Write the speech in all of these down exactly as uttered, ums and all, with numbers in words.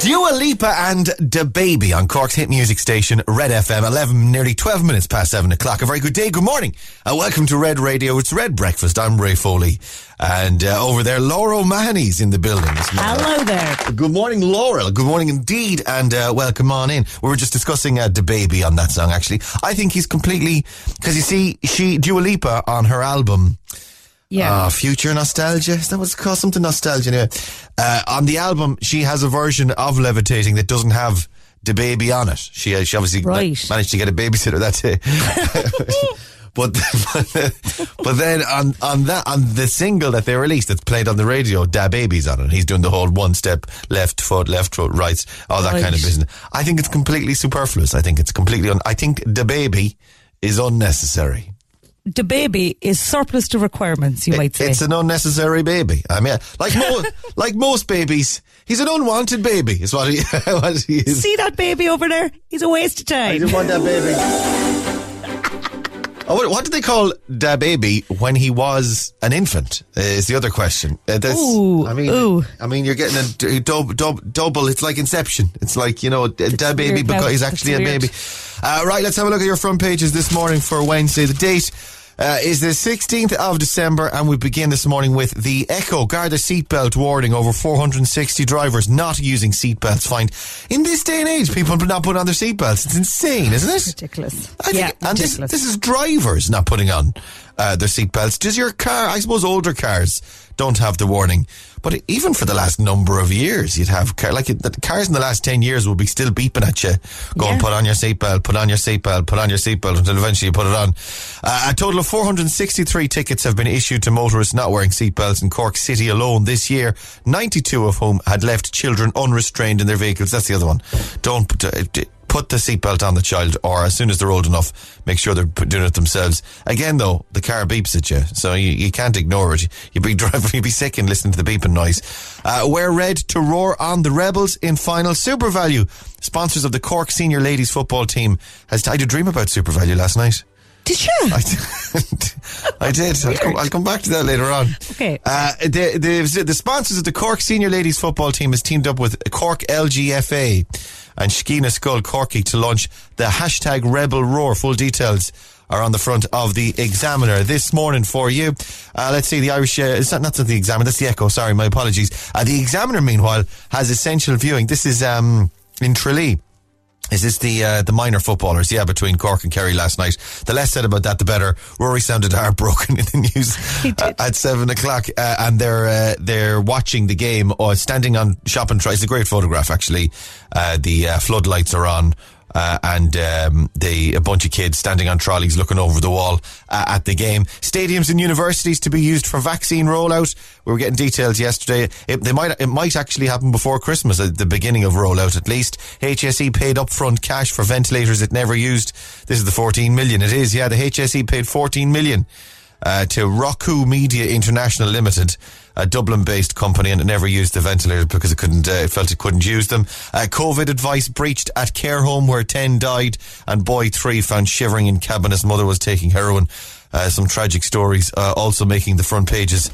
Dua Lipa and Da Baby on Cork's hit music station, Red F M, eleven, nearly twelve minutes past seven o'clock. A very good day, good morning, and welcome to Red Radio. It's Red Breakfast. I'm Ray Foley, and uh, over there, Laura O'Mahony's in the building this morning. Hello there. Good morning, Laura. Good morning indeed, and uh, welcome on in. We were just discussing uh, Da Baby on that song, actually. I think he's completely, because you see, she Dua Lipa on her album... Yeah. Uh, Future Nostalgia? Is that what it's called? Something Nostalgia, anyway. Uh, on the album, she has a version of Levitating that doesn't have Da Baby on it. She, uh, she obviously right. managed to get a babysitter that day. But but then on, on that on the single that they released that's played on the radio, Da Baby's on it. He's doing the whole one step, left foot, left foot, right, all that right. kind of business. I think it's completely superfluous. I think it's completely... Un- I think Da Baby is unnecessary. The baby is surplus to requirements, you it, might say. It's an unnecessary baby. I mean, like most, like most babies, he's an unwanted baby, is what he, what he is. See that baby over there? He's a waste of time. I didn't want that baby. oh, what, what did they call Da Baby when he was an infant? Uh, is the other question. Uh, ooh, I mean, ooh. I mean, you're getting a dub, dub, double. It's like Inception. It's like, you know, it's Da Baby because he's actually a baby. Uh, right, let's have a look at your front pages this morning for Wednesday. The date uh, is the sixteenth of December, and we begin this morning with the Echo. Garda seatbelt warning. Over four hundred sixty drivers not using seatbelts fined. In this day and age, people not putting on their seatbelts. It's insane, isn't it? It's ridiculous. I think, yeah, and ridiculous. This, this is drivers not putting on uh, their seatbelts. Does your car, I suppose older cars don't have the warning, but even for the last number of years, you'd have car, like the cars in the last ten years will be still beeping at you, going, yeah. put on your seatbelt, put on your seatbelt, put on your seatbelt, until eventually you put it on. Uh, a total of four hundred sixty-three tickets have been issued to motorists not wearing seatbelts in Cork City alone this year, ninety-two of whom had left children unrestrained in their vehicles. That's the other one. Don't put... Put the seatbelt on the child, or as soon as they're old enough, make sure they're doing it themselves. Again, though, the car beeps at you, so you, you can't ignore it. You'd be driving, you'd be sick and listening to the beeping noise. Uh, wear red to roar on the rebels in final. SuperValu, sponsors of the Cork senior ladies football team, has. I did dream about SuperValu last night. Did you? I, I did. I'll come, I'll come back to that later on. Okay. Uh, the, the, the sponsors of the Cork senior ladies football team has teamed up with Cork L G F A and Skeena Skull Corky to launch the hashtag Rebel Roar. Full details are on the front of the Examiner this morning for you. Uh, let's see, the Irish... Uh, it's not, not the Examiner, that's the Echo. Sorry, my apologies. Uh, the Examiner, meanwhile, has essential viewing. This is um, in Tralee. Is this the uh, the minor footballers? Yeah, between Cork and Kerry last night. The less said about that, the better. Rory sounded heartbroken in the news uh, at seven o'clock, uh, and they're uh, they're watching the game or standing on shopping trolleys. It's a great photograph, actually. Uh, the uh, floodlights are on. Uh, and um, the a bunch of kids standing on trolleys looking over the wall uh, at the game. Stadiums and universities to be used for vaccine rollout. We were getting details yesterday. It, they might, it might actually happen before Christmas, at the beginning of rollout at least. H S E paid upfront cash for ventilators it never used. This is the fourteen million. It is, yeah, the H S E paid fourteen million uh, to Roku Media International Limited, a Dublin-based company, and it never used the ventilator because it couldn't. Uh, it felt it couldn't use them. Uh, COVID advice breached at care home where ten died and boy three found shivering in cabin. His mother was taking heroin. Uh, some tragic stories uh, also making the front pages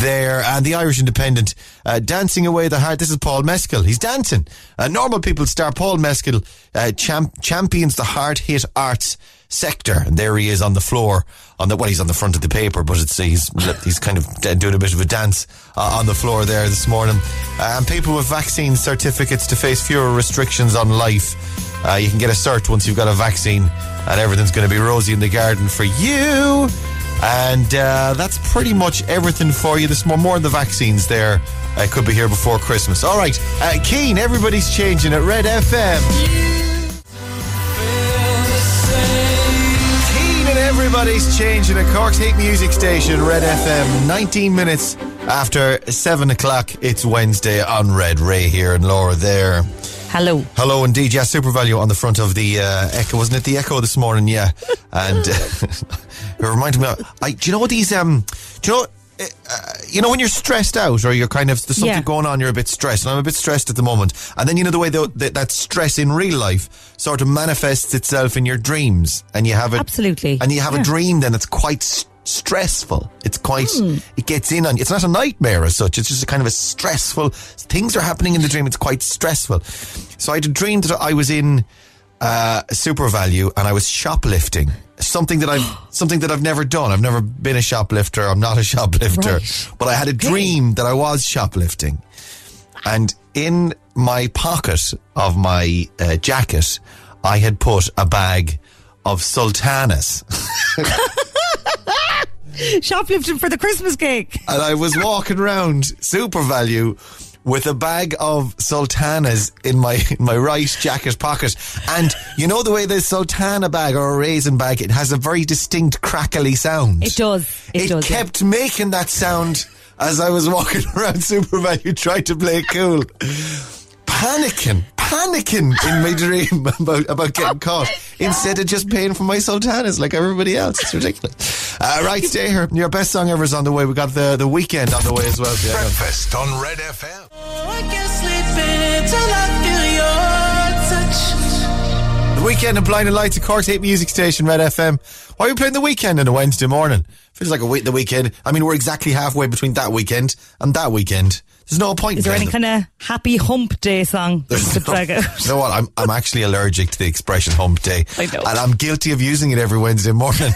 there. And the Irish Independent, uh, dancing away the heart. This is Paul Mescal. He's dancing. Uh, normal people star Paul Mescal uh, champ- champions the hard-hit arts sector, and there he is on the floor. On the well, he's on the front of the paper, but it's he's he's kind of doing a bit of a dance uh, on the floor there this morning. Uh, and people with vaccine certificates to face fewer restrictions on life. Uh, you can get a cert once you've got a vaccine, and everything's going to be rosy in the garden for you. And uh, that's pretty much everything for you this morning. More on the vaccines there. Uh, could be here before Christmas. All right, uh, Keane. Everybody's changing at Red F M. Everybody's changing at Cork's hit music station, Red F M. nineteen minutes after seven o'clock. It's Wednesday on Red. Ray here and Laura there. Hello. Hello indeed. Yeah, SuperValu on the front of the uh, Echo. Wasn't it the Echo this morning? Yeah. And uh, it reminded me of... I, do you know what these... Um, do you know... Uh, you know, when you're stressed out or you're kind of, there's something yeah. going on, you're a bit stressed, and I'm a bit stressed at the moment. And then, you know, the way that, that, that stress in real life sort of manifests itself in your dreams, and you have a, Absolutely. And you have yeah. a dream then that's quite stressful. stressful it's quite mm. it gets in on you. It's not a nightmare as such, it's just a kind of a stressful, things are happening in the dream, it's quite stressful. So I had a dream that I was in uh, SuperValu and I was shoplifting, something that I've something that I've never done. I've never been a shoplifter, I'm not a shoplifter, right. but I had a dream that I was shoplifting, and in my pocket of my uh, jacket I had put a bag of Sultanas. Shoplifting for the Christmas cake. And I was walking around SuperValu with a bag of Sultanas in my in my right jacket pocket. And you know the way the Sultana bag or a raisin bag, it has a very distinct crackly sound. It does. It, it does, kept yeah. making that sound as I was walking around SuperValu trying to play it cool. Panicking, panicking in my dream about, about getting caught instead of just paying for my Sultanas like everybody else. It's ridiculous. Uh, right, stay here. Your best song ever is on the way. We got the, the weekend on the way as well. Yeah. Breakfast on Red F M. Oh, I can't sleep until I feel your touch. The Weekend and Blinding Lights, of course, eight music station, Red F M. Why are we playing The Weekend on a Wednesday morning? Feels like a week, The Weekend. I mean, we're exactly halfway between that weekend and that weekend. There's no point. Is there any kind of happy hump day song? There's no, like you know what? I'm I'm actually allergic to the expression hump day. I know. And I'm guilty of using it every Wednesday morning.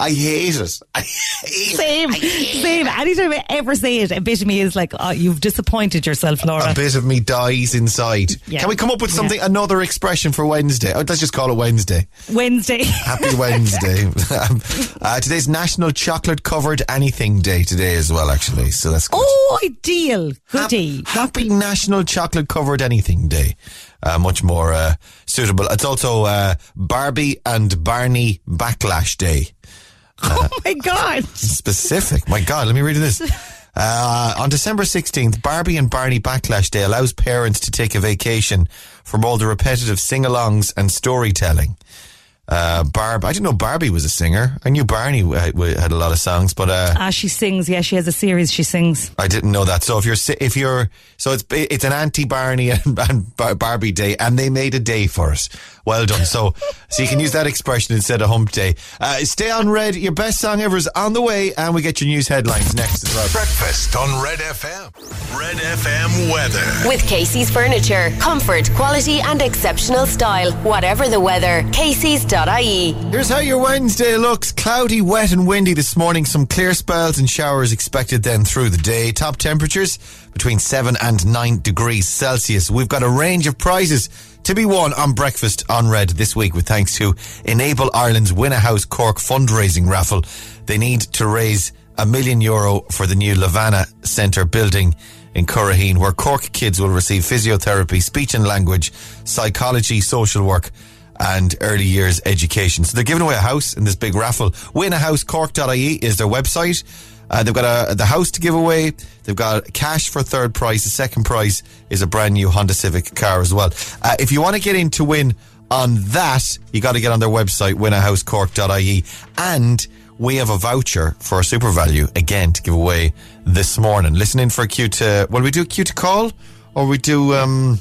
I hate it. I hate same, it. Same. Anytime I ever say it, a bit of me is like, oh, you've disappointed yourself, Laura. A bit of me dies inside. Yeah. Can we come up with something, yeah. another expression for Wednesday? Oh, let's just call it Wednesday. Wednesday. Happy Wednesday. um, uh, today's National Chocolate Covered Anything Day today as well, actually. So that's good. Oh, ideal. Goodie. Ha- happy National Chocolate Covered Anything Day. Uh, much more uh, suitable. It's also uh, Barbie and Barney Backlash Day. Uh, oh my God. Specific. My God, let me read this. Uh, on December sixteenth, Barbie and Barney Backlash Day allows parents to take a vacation from all the repetitive sing-alongs and storytelling. Uh, Barb, I didn't know Barbie was a singer. I knew Barney w- w- had a lot of songs, but uh, ah, she sings. Yeah, she has a series. She sings. I didn't know that. So if you're, if you're, so it's it's an anti-Barney and, and Bar- Barbie Day, and they made a day for us. Well done. So so you can use that expression instead of hump day. Uh, stay on Red. Your best song ever is on the way, and we get your news headlines next as well. Breakfast on Red F M. Red F M weather with Casey's Furniture. Comfort, quality, and exceptional style. Whatever the weather, Casey's. Here's how your Wednesday looks. Cloudy, wet and windy this morning. Some clear spells and showers expected then through the day. Top temperatures between seven and nine degrees Celsius. We've got a range of prizes to be won on Breakfast on Red this week with thanks to Enable Ireland's Winahousecork fundraising raffle. They need to raise a million euro for the new Lavanna Centre building in Carrigtwohill, where Cork kids will receive physiotherapy, speech and language, psychology, social work and early years education. So they're giving away a house in this big raffle. Winahousecork dot I E is their website. Uh, they've got a, the house to give away. They've got cash for third prize. The second prize is a brand new Honda Civic car as well. Uh, if you want to get in to win on that, you got to get on their website, winahousecork dot I E. And we have a voucher for a SuperValu, again, to give away this morning. Listen in for a cue to... Well, we do a cue to call? Or we do... um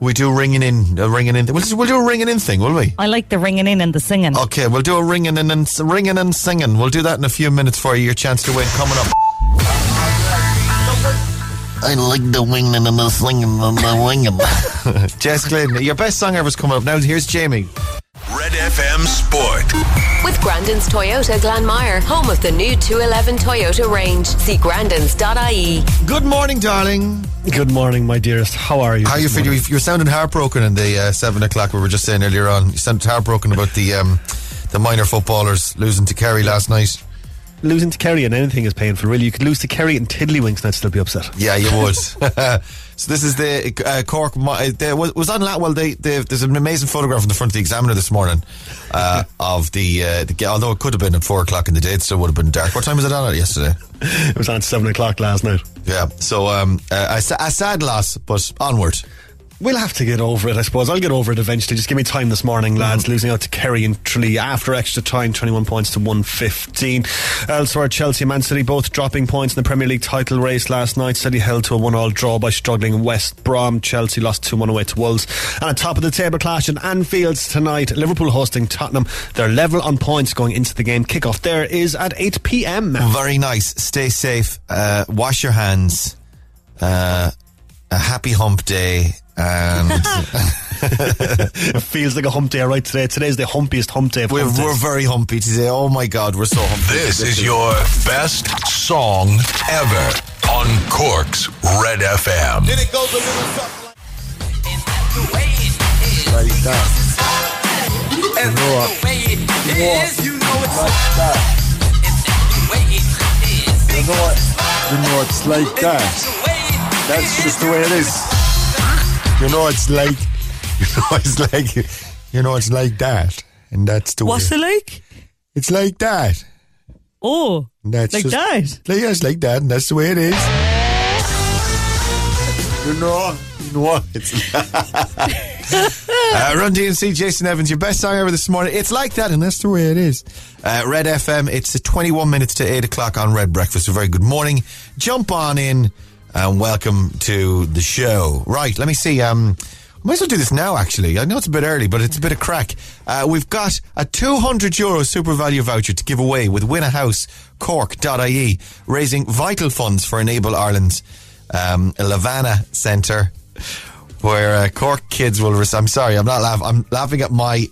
We do ringing in, uh, ringing in. We'll, just, we'll do a ringing in thing, will we? I like the ringing in and the singing. Okay, we'll do a ringing in and ringing and singing. We'll do that in a few minutes for you. Your chance to win coming up. I like the winging and the slinging and the winging. Jess Glynn, your best song ever's coming up now. Here's Jamie. Red F M Sport. With Grandin's Toyota Glanmire, home of the new two eleven Toyota range. See grandins dot I E. Good morning, darling. Good morning, my dearest. How are you? How you feeling? You're sounding heartbroken in the uh, seven o'clock we were just saying earlier on. You sounded heartbroken about the um, the minor footballers losing to Kerry last night. Losing to Kerry and anything is painful, really. You could lose to Kerry and Tiddlywinks and I'd still be upset. Yeah, you would. So this is the uh, Cork... There was, was on... Well, they, they, there's an amazing photograph in the front of the Examiner this morning uh, of the, uh, the... Although it could have been at four o'clock in the day, it still would have been dark. What time was it on at yesterday? It was on seven o'clock last night. Yeah, so um, uh, a, a sad loss, but onward. We'll have to get over it, I suppose. I'll get over it eventually. Just give me time this morning, lads. Mm. Losing out to Kerry and Tralee after extra time, twenty-one points to one fifteen. Elsewhere, Chelsea and Man City both dropping points in the Premier League title race last night. City held to a one all draw by struggling West Brom. Chelsea lost two one away to Wolves. And at top of the table clash in Anfields tonight, Liverpool hosting Tottenham. They're level on points going into the game. Kickoff there is at eight p.m. Very nice. Stay safe. Uh, wash your hands. Uh, a happy hump day. And it feels like a hump day right today. Today's the humpiest hump day of we're, hump we're very humpy today. Oh my god, we're so humpy. This is your best song ever on Cork's Red F M. Did it go a little something like like that? You know what? You know it's like that. You know what? You know it's like that. That's just the way it is. You know it's like, you know it's like, you know it's like that, and that's the what's way. What's it like? It's like that. Oh, and that's like just, that. Like, yeah, it's like that, and that's the way it is. You know, you know it's. Like uh, Run D M C, Jason Evans, your best song ever this morning. It's like that, and that's the way it is. Uh, Red F M. It's twenty-one minutes to eight o'clock on Red Breakfast. A very good morning. Jump on in. And welcome to the show. Right, let me see. Um, I might as well do this now, actually. I know it's a bit early, but it's a bit of crack. Uh, we've got a two hundred euro SuperValu voucher to give away with Winahousecork.ie, raising vital funds for Enable Ireland's um, Lavana Centre, where uh, Cork kids will... Res- I'm sorry, I'm not laughing. I'm laughing at my...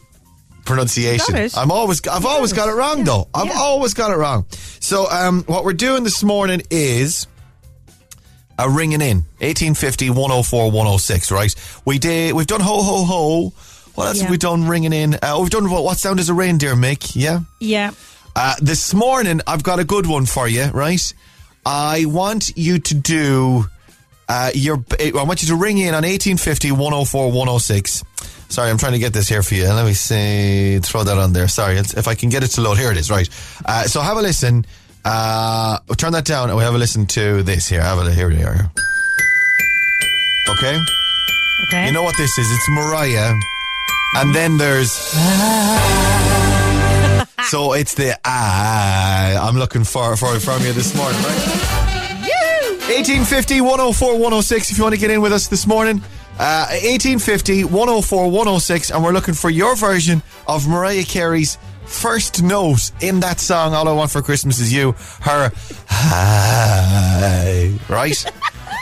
pronunciation. I'm always, I've always got it wrong, yeah. though. I've yeah. always got it wrong. So um, what we're doing this morning is... A ringing in eighteen fifty, one oh four, one oh six, right? We did. We've done ho ho ho. What else yeah. have we done? Ringing in. Uh, we've done what? What sound does a reindeer make? Yeah, yeah. Uh, this morning I've got a good one for you, right? I want you to do uh, your. I want you to ring in on eighteen fifty, one oh four, one oh six. Sorry, I'm trying to get this here for you. Let me see. Throw that on there. Sorry, if I can get it to load. Here it is. Right. Uh, so have a listen. Uh, we'll turn that down and we have a listen to this here. Have a here we are. Okay? Okay. You know what this is? It's Mariah. And then there's so it's the ah I'm looking for for from you this morning, right? Yoo-hoo! eighteen fifty, one oh four, one oh six if you want to get in with us this morning. Uh eighteen fifty, one oh four, one oh six, and we're looking for your version of Mariah Carey's first note in that song, All I Want for Christmas Is You, her hi, right?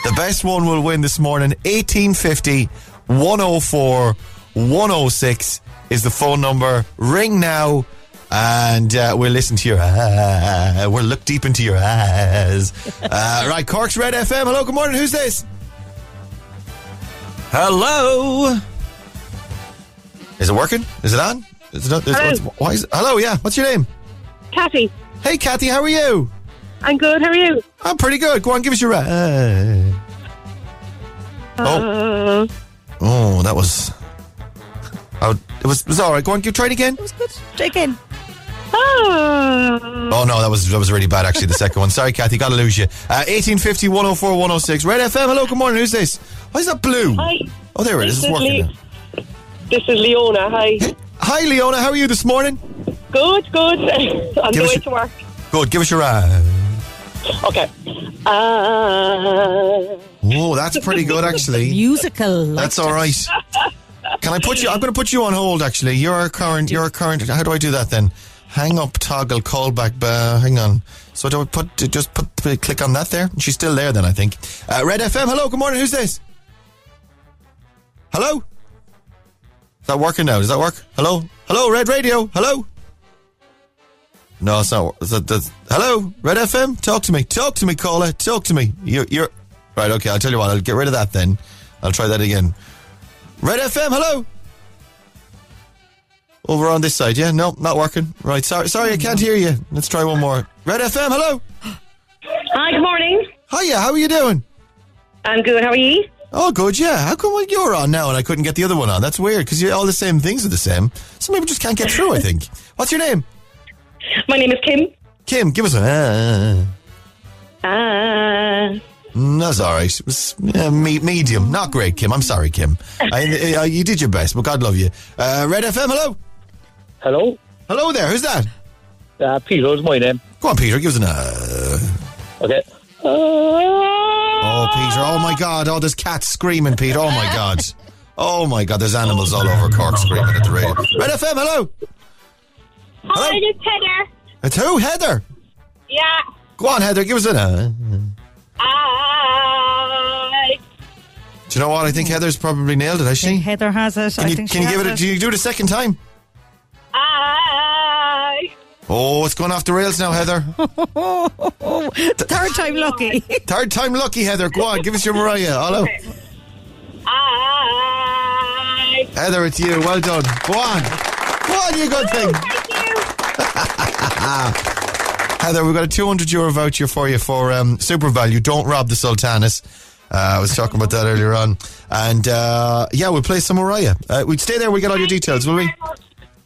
The best one will win this morning. eighteen fifty, one oh four, one oh six is the phone number. Ring now and uh, we'll listen to your hi. We'll look deep into your eyes. Uh, right, Cork's Red F M. Hello, good morning. Who's this? Hello. Is it working? Is it on? It's not, it's, hello. What's, why is, hello, yeah. What's your name? Cathy. Hey, Cathy, how are you? I'm good, how are you? I'm pretty good. Go on, give us your... Uh. Oh. Oh, that was... Oh, it was, was alright. Go on, give, try it again. It was good. Try it again. Oh. Oh, no, that was that was really bad, actually, the second one. Sorry, Cathy, gotta lose you. Uh, eighteen fifty, one oh four, one oh six. Red F M, hello, good morning. Who's this? Why is that blue? Hi. Oh, there it is. This it's working Le- now. This is Leona. Hi. Hi, Leona. How are you this morning? Good, good. On the way to work. Good. Give us your... Uh... Okay. Uh... Oh, that's pretty good, actually. Musical. That's all right. Can I put you... I'm going to put you on hold, actually. You're current... You're current... How do I do that, then? Hang up, toggle, call back... Uh, hang on. So do I put... Just put, click on that there? She's still there, then, I think. Uh, Red F M, hello. Good morning. Who's this? Hello? Is that working now? Does that work? Hello? Hello, Red Radio? Hello? No, it's not. It's, it's, hello? Red F M? Talk to me. Talk to me, caller. Talk to me. You're, you're... Right, okay, I'll tell you what. I'll get rid of that then. I'll try that again. Red F M, hello? Over on this side, yeah? No, not working. Right, sorry, sorry, I can't hear you. Let's try one more. Red F M, hello? Hi, good morning. Hiya, how are you doing? I'm good, how are you? Oh, good, yeah. How come you're on now and I couldn't get the other one on? That's weird, because all the same things are the same. Some people just can't get through, I think. What's your name? My name is Kim. Kim, give us a... Ah. Uh, Mm, that's all right. It was yeah, me- medium. Not great, Kim. I'm sorry, Kim. I, I, you did your best, but God love you. Uh, Red F M, hello. Hello. Hello there. Who's that? Uh, Peter's my name. Go on, Peter. Give us an... Uh... Okay. Uh... Oh, Peter. Oh, my God. Oh, there's cats screaming, Peter. Oh, my God. Oh, my God. There's animals all over Cork screaming at the radio. Red F M, hello. Hello. Hi, it's Heather. It's who? Heather? Yeah. Go on, Heather. Give us an... Uh... I... Do you know what? I think Heather's probably nailed it, has she? Heather has it. Can you, I think can she you give it, it. Do you do it a second time? I... Oh, it's going off the rails now, Heather. Third time lucky. Third time lucky, Heather. Go on, give us your Mariah. Hello. I... Heather, it's you. Well done. Go on. Go on, you good Ooh, thing. Thank you. Heather, we've got a two hundred euro voucher for you for um, SuperValu. Don't rob the Sultanas. Uh, I was talking about that earlier on. And, uh, yeah, we'll play some Mariah. Uh, we'd stay there. We'll get all your details, will we?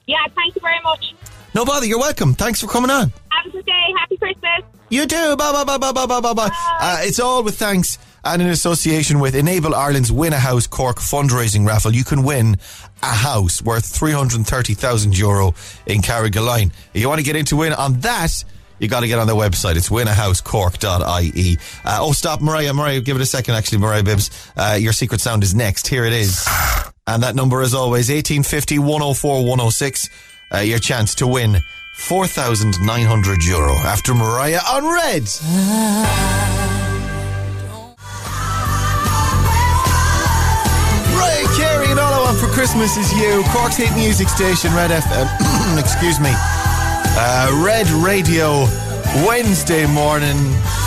Yeah, thank you very much. No bother. You're welcome. Thanks for coming on. Have a good day. Happy Christmas. You too. Bye, bye, bye, bye, bye, bye, bye, bye. Uh, it's all with thanks and in association with Enable Ireland's Win a House Cork fundraising raffle. You can win a house worth three hundred thirty thousand euro in Carrigtwohill. If you want to get into win on that... you got to get on their website. It's winahousecork dot I E. Uh, oh, stop, Mariah. Mariah, give it a second, actually, Mariah Bibbs. Uh, your secret sound is next. Here it is. And that number, as always, eighteen fifty, one oh four, one oh six. Uh, your chance to win four thousand nine hundred euro after Mariah on Red. Mariah Carey and All I Want for Christmas Is You. Cork's hit music station, Red F M. Excuse me. Uh, Red Radio, Wednesday morning,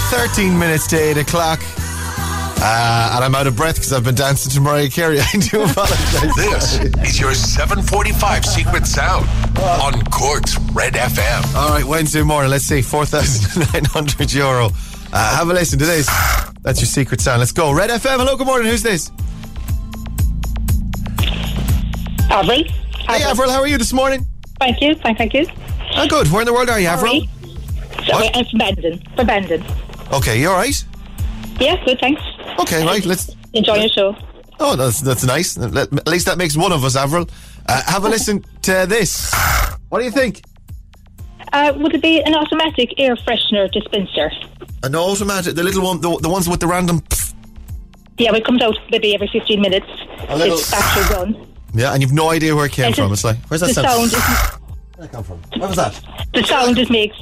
thirteen minutes to eight o'clock. Uh, and I'm out of breath because I've been dancing to Mariah Carey. I do apologize. This is your seven forty-five Secret Sound on Cork's Red F M. All right, Wednesday morning, let's see, four thousand nine hundred euro. Uh, have a listen to this. That's your Secret Sound. Let's go. Red F M, hello, good morning. Who's this? Avril. Hey, Avril, how are you this morning? Thank you, thank, thank you. Oh, good. Where in the world are you, Avril? Sorry, I'm from Bandon. From Bandon. Okay, you all right? Yeah, good, thanks. Okay, right, let's... enjoy your show. Oh, that's that's nice. At least that makes one of us, Avril. Uh, have a listen to this. What do you think? Uh, would it be an automatic air freshener dispenser? An automatic, the little one, the, the ones with the random... Pfft. Yeah, it comes out maybe every fifteen minutes. A little... It's battery done. Yeah, and you've no idea where it came and from. It's like, where's that the sound? sound Where did that come from? Where was that? The sound it makes.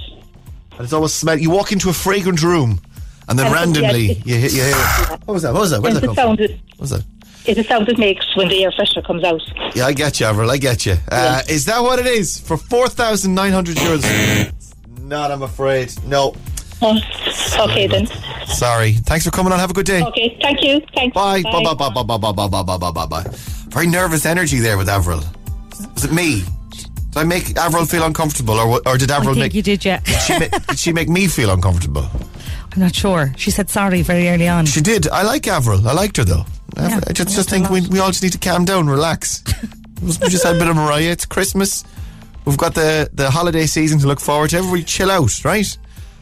And it's always smell. You walk into a fragrant room, and then and randomly it, you, hit, you hear. It. What was that? What was that? Where did that come sound from? It, what was that? It's the sound it makes when the air freshener comes out. Yeah, I get you, Avril. I get you. Uh, yeah. Is that what it is for four thousand nine hundred euros? It's not, I'm afraid. No. Oh, okay, sorry, then. Sorry. Thanks for coming on. Have a good day. Okay. Thank you. Thanks. Bye. Bye. Bye. Bye. Bye. Bye. Bye. Bye. Bye. Bye. Bye. Bye. Bye. Very nervous energy there with Avril. Was it me? Did I make Avril feel uncomfortable, or or did Avril I think make you did? Yeah, did she, make, did she make me feel uncomfortable? I'm not sure. She said sorry very early on. She did. I like Avril. I liked her though. Yeah, I just, just think we we all just need to calm down, relax. We just had a bit of Mariah. It's Christmas. We've got the the holiday season to look forward to. Everybody, chill out, right?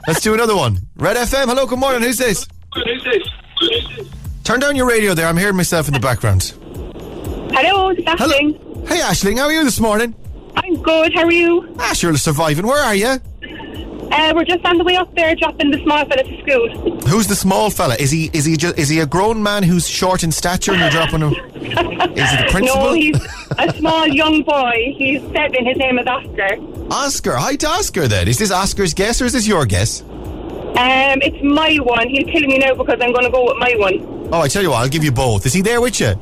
Let's do another one. Red F M. Hello. Good morning. Who's this? Who's this? Who's this? Turn down your radio there. I'm hearing myself in the background. Hello, it's Ashling. Hello. Hey, Ashling. How are you this morning? I'm good, how are you? Ah, sure, surviving. Where are you? Uh, we're just on the way up there, dropping the small fella to school. Who's the small fella? Is he is he just, is he a grown man who's short in stature and you're dropping him? Is he the principal? No, he's a small young boy. He's seven. His name is Oscar. Oscar. Hi to Oscar then. Is this Oscar's guess or is this your guess? Um, it's my one. He'll kill me now because I'm going to go with my one. Oh, I tell you what, I'll give you both. Is he there with you?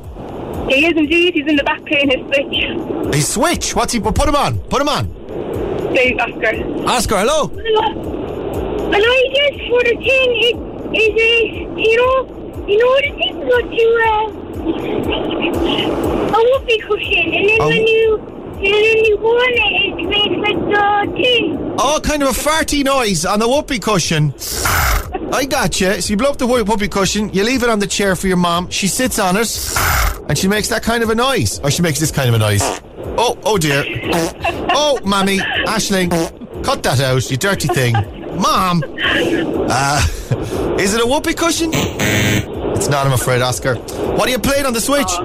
He is indeed. He's in the back playing his switch. His switch? What's he... Put him on. Put him on. Dave, Oscar. Oscar, hello. Hello. Well, I guess for the thing is, is uh, you know, you know the thing got to uh, a whoopee cushion. And then oh. when you, and then you go on it, it makes like the thing. Oh, kind of a farty noise on the whoopee cushion. I got you. So you blow up the whoopee cushion, you leave it on the chair for your mom, she sits on it, and she makes that kind of a noise. Or she makes this kind of a noise. Oh, oh dear. Oh, Mammy, Ashling, cut that out, you dirty thing. Mom! Uh, Is it a whoopee cushion? It's not, I'm afraid, Oscar. What are you playing on the Switch? Uh,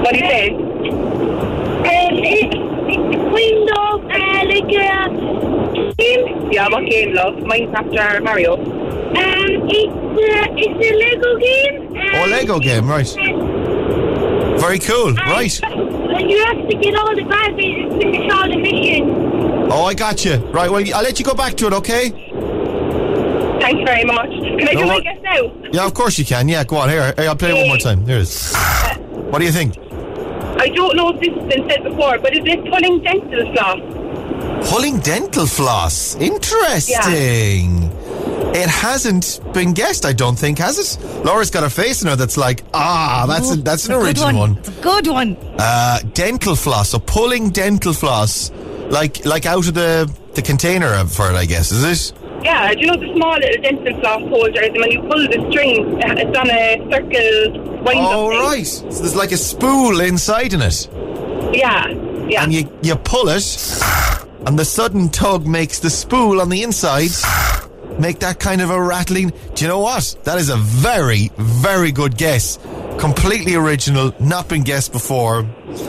what do you say? Um, it's, it's Windows, uh, like a game. Yeah, what game, love? Minecraft or Mario? Um, it's, uh, it's a Lego game. Um, oh, Lego game, right. Very cool, right. And you have to get all the Barbie and finish all the missions. Oh, I got you. Right, well, I'll let you go back to it, okay? Thanks very much. Can I no do my guess now? Yeah, of course you can. Yeah, go on. Here, here I'll play it one more time. Here it is. Uh, what do you think? I don't know if this has been said before, but is it pulling dental floss? Pulling dental floss? Interesting. Yeah. It hasn't been guessed, I don't think, has it? Laura's got a face in her that's like, ah, that's, a, that's an original one. It's a good one. Uh, dental floss. So pulling dental floss, like like out of the, the container for it, I guess, is it? Yeah, do you know the small little dental floss holder? And when you pull the string, it's on a circle wind up. Oh, right. So there's like a spool inside in it. Yeah, yeah. And you, you pull it, and the sudden tug makes the spool on the inside make that kind of a rattling. Do you know what? That is a very, very good guess. Completely original, not been guessed before. But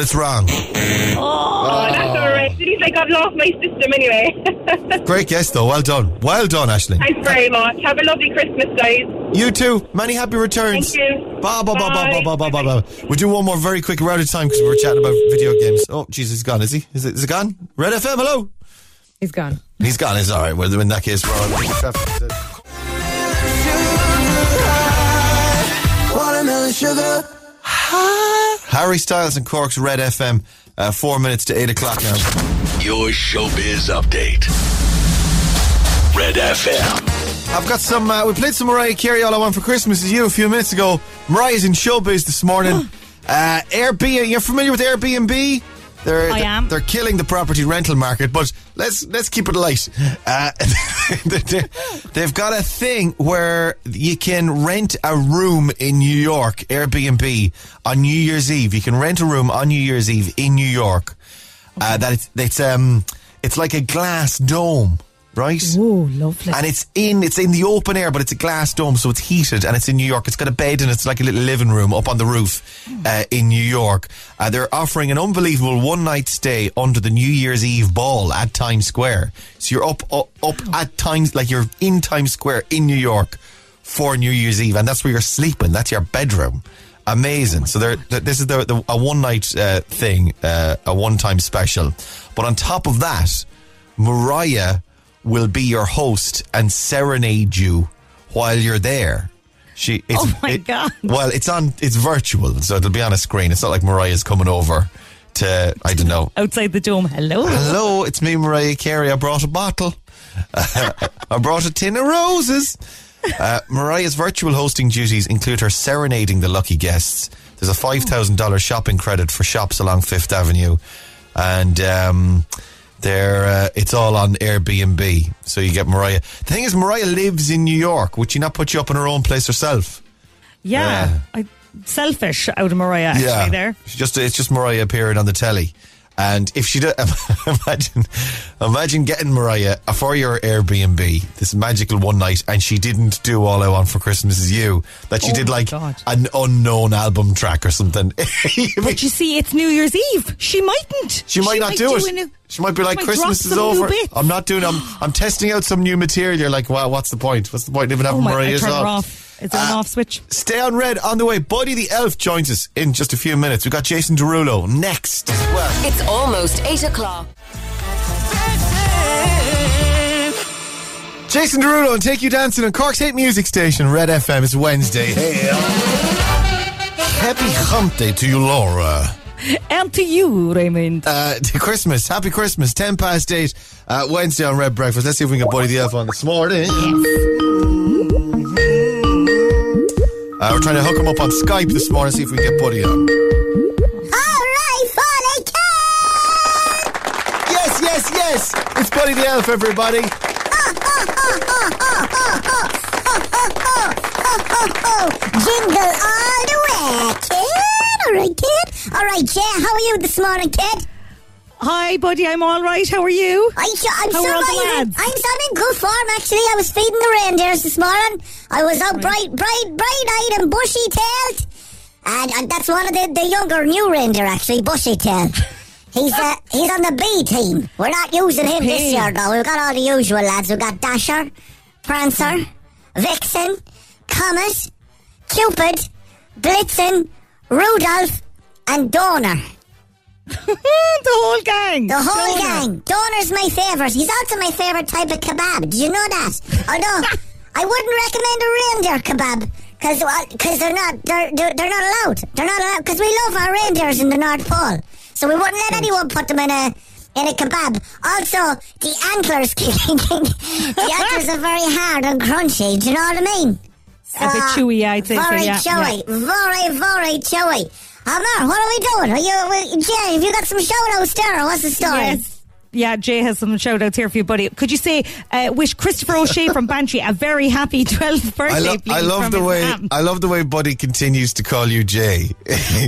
it's wrong. Oh, oh. That's all right. At least I got lost my system anyway. Great guess, though. Well done. Well done, Aisling. Thanks very much. Have a lovely Christmas, guys. You too. Many happy returns. Thank you. Ba, ba, ba, ba, ba, ba, ba, ba. We'll do one more very quick. We're out of time because we were chatting about video games. Oh, Jesus, he's gone, is he? Is it, is it gone? Red F M, hello? He's gone. He's gone, is all right. Well, in that case, we're on. Watermelon sugar. Harry Styles and Cork's Red F M, uh, four minutes to eight o'clock now. Your showbiz update. Red F M. I've got some, uh, we played some Mariah Carey, All I Want for Christmas Is You a few minutes ago. Mariah's in showbiz this morning. uh, Airbnb, you're familiar with Airbnb? They're, I am. They're killing the property rental market, but let's let's keep it light. Uh, they've got a thing where you can rent a room in New York, Airbnb, on New Year's Eve. You can rent a room on New Year's Eve in New York. Okay. Uh, that it's, it's um it's like a glass dome, right? Ooh, lovely. And it's in it's in the open air, but it's a glass dome, so it's heated, and it's in New York. It's got a bed, and it's like a little living room up on the roof uh, in New York. Uh, they're offering an unbelievable one-night stay under the New Year's Eve ball at Times Square. So you're up, up, up wow. at Times, like you're in Times Square in New York for New Year's Eve, and that's where you're sleeping. That's your bedroom. Amazing. Oh so they're, th- this is the, the, a one-night uh, thing, uh, a one-time special. But on top of that, Mariah will be your host and serenade you while you're there. She, it's, oh my it, God! Well, it's on. It's virtual, so it'll be on a screen. It's not like Mariah's coming over to, I don't know, outside the dome. Hello, hello. It's me, Mariah Carey. I brought a bottle. I brought a tin of roses. Uh, Mariah's virtual hosting duties include her serenading the lucky guests. There's a five thousand dollar shopping credit for shops along Fifth Avenue, and. Um, They're, uh, it's all on Airbnb, so you get Mariah. The thing is, Mariah lives in New York. Would she not put you up in her own place herself? Yeah, uh, I, selfish out of Mariah. Actually, yeah, there. She just it's just Mariah appearing on the telly. And if she do, imagine, imagine getting Mariah for your Airbnb, this magical one night, and she didn't do All I Want for Christmas Is You. That she oh did like God. an unknown album track or something. But you see, it's New Year's Eve. She mightn't. She might she not might do, do it. New, she might be like, might Christmas is over. I'm not doing. I'm I'm testing out some new material. You're like, wow, what's the point? What's the point of even having oh Mariah's on? It's an uh, off switch. Stay on Red. On the way, Buddy the Elf joins us in just a few minutes. We've got Jason Derulo next as well. It's almost eight o'clock. Jason Derulo and Take You Dancing on Cork's hit music station, Red F M. It's Wednesday. Hey. Happy hump day to you, Laura. And to you, Raymond. Uh, to Christmas. Happy Christmas. ten past eight, uh, Wednesday on Red Breakfast. Let's see if we can get Buddy the Elf on this morning. Yes. Uh, we're trying to hook him up on Skype this morning, see if we can get Buddy on. Alright, Buddy Cat! Yes, yes, yes! It's Buddy the Elf, everybody. Jingle all the way, kid. Alright, kid. Alright, yeah, how are you this morning, kid? Hi, buddy. I'm all right. How are you? I'm, I'm, How are the lads? I'm, I'm in good form, actually. I was feeding the reindeers this morning. I was out right. bright, bright, bright-eyed and bushy-tailed. And, and that's one of the, the younger, new reindeer, actually, bushy-tailed. He's uh, he's on the B team. We're not using him hey. this year, though. We've got all the usual lads. We've got Dasher, Prancer, Vixen, Comet, Cupid, Blitzen, Rudolph, and Donner. The whole gang. The whole Donner. gang. Donner's my favourite. He's also my favourite type of kebab. Did you know that? Although I wouldn't recommend a reindeer kebab because well, cause they're not they're, they're they're not allowed. They're not allowed because we love our reindeers in the North Pole. So we wouldn't let anyone put them in a in a kebab. Also, the antlers, the antlers are very hard and crunchy. Do you know what I mean? So, a bit chewy, I think. Very so, yeah, chewy, yeah. very very chewy. Amar, what are we doing? Are you, we, Jay, have you got some shout-outs there? What's the story? Yes. Yeah, Jay has some shout-outs here for you, buddy. Could you say, uh, wish Christopher O'Shea from Bantry a very happy twelfth birthday, I lo- please, I love the way mom. I love the way Buddy continues to call you Jay.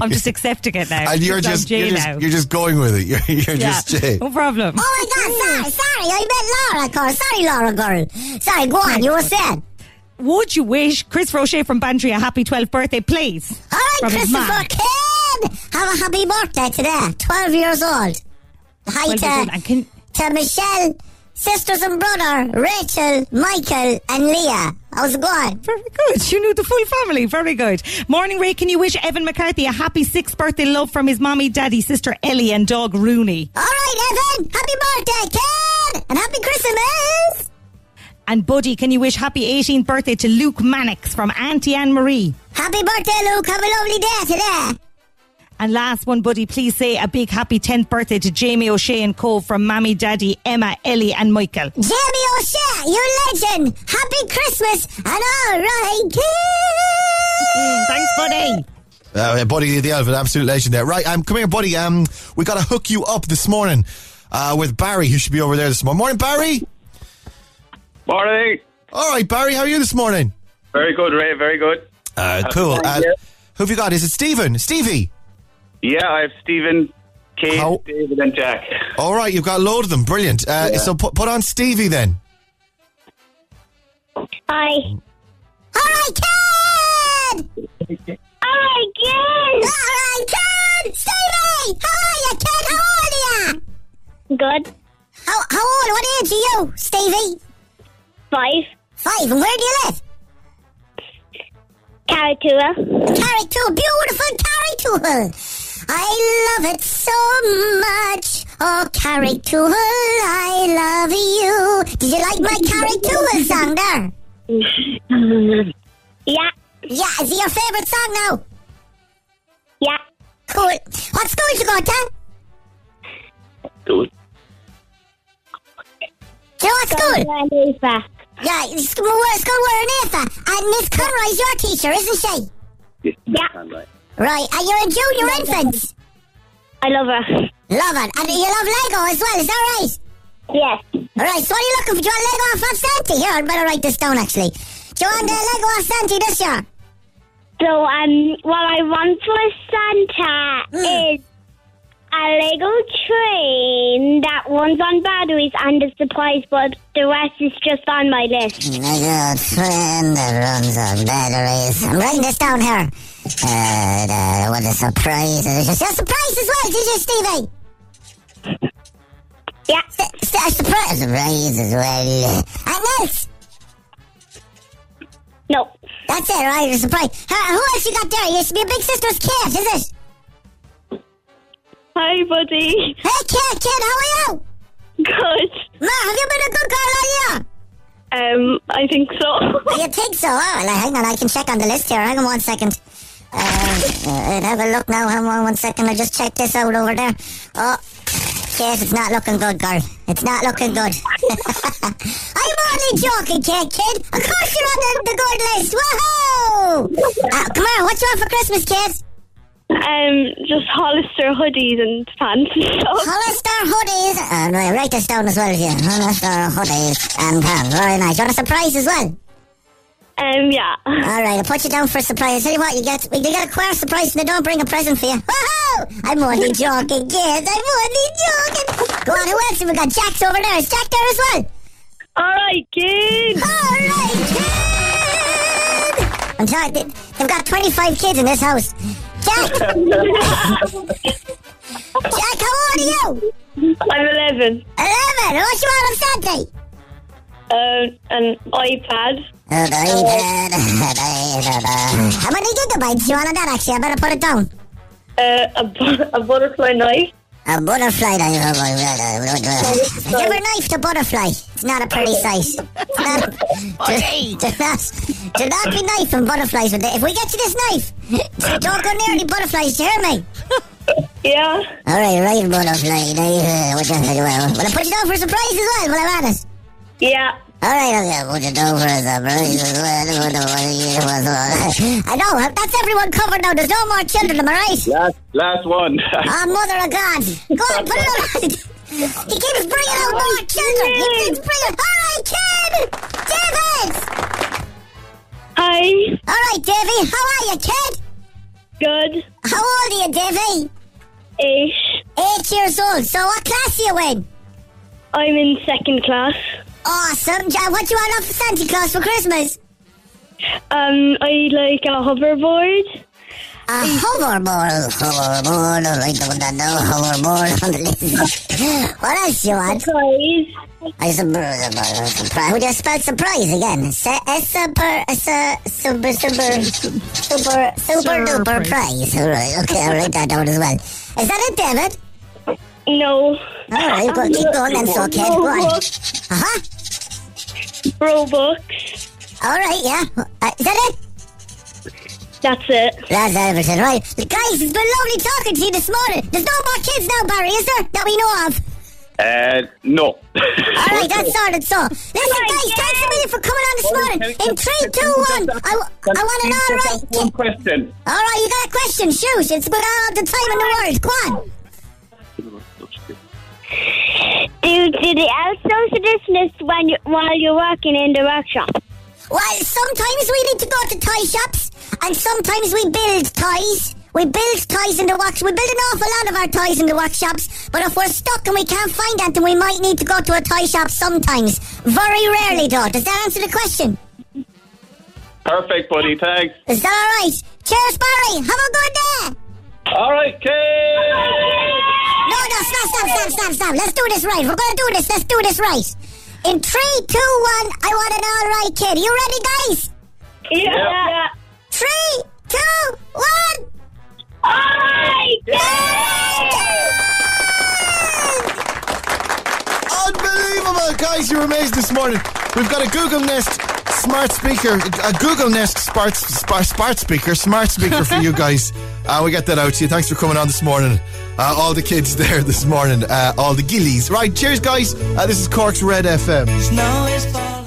I'm just accepting it now. And you're just, Jay you're, just, now. you're just going with it. You're, you're yeah, just Jay. No problem. Oh, my God, sorry, sorry. I meant Laura, girl. Sorry, Laura, girl. Sorry, go on, you were sad. Would you wish Chris Roche from Bantry a happy twelfth birthday, please? All right, Christopher, kid! Have a happy birthday today. twelve years old. Hi to, can... to Michelle, sisters and brother, Rachel, Michael and Leah. How's it going? Very good. You knew the full family. Very good. Morning, Ray. Can you wish Evan McCarthy a happy sixth birthday love from his mommy, daddy, sister Ellie and dog Rooney? All right, Evan. Happy birthday, kid! And happy Christmas! And Buddy, can you wish happy eighteenth birthday to Luke Mannix from Auntie Anne-Marie? Happy birthday, Luke. Have a lovely day today. And last one, Buddy, please say a big happy tenth birthday to Jamie O'Shea and Co. from Mammy, Daddy, Emma, Ellie and Michael. Jamie O'Shea, you legend. Happy Christmas and all right, kids. Thanks, Buddy. Uh, buddy the Elf, an absolute legend there. Right, um, come here, Buddy. Um, we got to hook you up this morning uh, with Barry, who should be over there this morning. Morning, Barry. Morning. All right, Barry, how are you this morning? Very good, Ray, very good. Uh, cool. Uh, who have you got? Is it Stephen? Stevie? Yeah, I have Stephen, Kate, oh. David and Jack. All right, you've got a load of them. Brilliant. Uh, yeah. So put, put on Stevie then. Hi. All right, kid! All right, kid! All right, kid! Stevie! How are you, kid? How old are you? Good. How, how old? What age are you, Stevie? Five. Five, and where do you live? Carrigtwohill. Carrigtwohill, beautiful Carrigtwohill. I love it so much. Oh, Carrigtwohill, I love you. Did you like my Carrigtwohill song there? Yeah. Yeah, is it your favourite song now? Yeah. Cool. What school did you go to? School. Do you know what school? School. Yeah, school were in Afa. And Miss Conroy's your teacher, isn't she? Yeah. Right, and you're a junior I infant. I love her. Love her. And you love Lego as well, is that right? Yes. Alright, so what are you looking for? Do you want Lego off Santi? Here, I'd better write this down, actually. Do you want the Lego off Santi this year? So, um, what I want for Santa mm. is a Lego train that runs on batteries and is surprise, but the rest is just on my list. Lego train that runs on batteries. I'm writing this down here. Uh, uh, what a surprise. Is a surprise as well, did you, Stevie? Yeah. S- a surprise. A surprise as well. And else? No. That's it, right? A surprise. Her, who else you got there? You should be a big sister's kid, is it? Hi, buddy. Hey, kid, kid, how are you? Good. Ma, have you been a good girl all year? Um, I think so. You think so? Oh, well, hang on, I can check on the list here. Hang on one second. Uh, uh, have a look now. Hang on one second. I'll just check this out over there. Oh, kid, it's not looking good, girl. It's not looking good. I'm only joking, kid, kid. Of course you're on the, the good list. Woohoo! Uh, come on, what do you want for Christmas, kids? Um, just Hollister hoodies and pants and stuff. Hollister hoodies. And uh, write this down as well, yeah. Hollister hoodies and pants. Very nice. You want a surprise as well? Um, yeah. All right, I'll put you down for a surprise. Tell you what, you get we get a queer surprise and they don't bring a present for you. Woohoo! I'm only joking, kids. I'm only joking. Go on, who else have we got? Jack's over there. Is Jack there as well? All right, kids. All right, kids. I'm sorry, they, they've got twenty-five kids in this house. Jack. Jack, how old are you? I'm eleven. eleven? What you want on Saturday? Um, an iPad. An iPad. An iPad. How many gigabytes do you want on that, actually? I better put it down. Uh, a, bu- a butterfly knife. A butterfly knife. Give a knife to butterfly. It's not a pretty sight. It's not a, do, do, not, do not be knifing butterflies with it. If we get you this knife, don't go near any butterflies, do you hear me? Yeah. Alright, right, butterfly. Will I put you down for a surprise as well? Will I add it? Yeah. Alright, okay, put you down for a surprise as well. I know, that's everyone covered now. There's no more children, am I right? Last, last one. Oh, mother of God. Go on, put it on. He keeps bringing out more children. He keeps bringing... Alright, kid! David! Hi. Alright, Davy. How are you, kid? Good. How old are you, Davy? Eight. Eight years old. So what class are you in? I'm in second class. Awesome. What do you want for Santa Claus for Christmas? Um, I like a hoverboard. A hoverboard. Hoverboard. I like the one that knows hoverboard on the list. What else do you want? Surprise. I surprise. Would you spell surprise again? S super super super super super duper prize. All right. Okay. I'll write that down as well. Is that it, David? No. Alright, go, keep going then, so kid. Go on. Uh-huh. Robux. Alright, yeah. Uh, is that it? That's it. That's everything, right. Guys, it's been lovely talking to you this morning. There's no more kids now, Barry, is there? That we know of? Uh, no. Alright, that's sorted, so. Listen, guys, thanks a million for coming on this morning. In three, two, one, I, w- I want an alright... One question. Alright, you got a question, shoot. It's got all the time in the world. Go on. Do, do the elves know to this list when you, while you're working in the workshop? Well, sometimes we need to go to toy shops, and sometimes we build toys. We build toys in the workshop. We build an awful lot of our toys in the workshops, but if we're stuck and we can't find anything, we might need to go to a toy shop sometimes. Very rarely, though. Does that answer the question? Perfect, buddy. Thanks. Is that all right? Cheers, Barry. Have a good day. All right, kids. No, no, stop, stop, stop, stop, stop. Let's do this right. We're going to do this. Let's do this right. In three, two, one, I want an all right kid. Are you ready, guys? Yeah. yeah. Three, two, one. All right, kid! Unbelievable, guys. You were amazed this morning. We've got a Google Nest smart speaker, a Google Nest smart, smart, smart speaker, smart speaker for you guys. Uh, we get that out to you. Thanks for coming on this morning. Uh, all the kids there this morning, uh, all the gillies. Right, cheers, guys. Uh, this is Cork's Red F M. Snow is falling.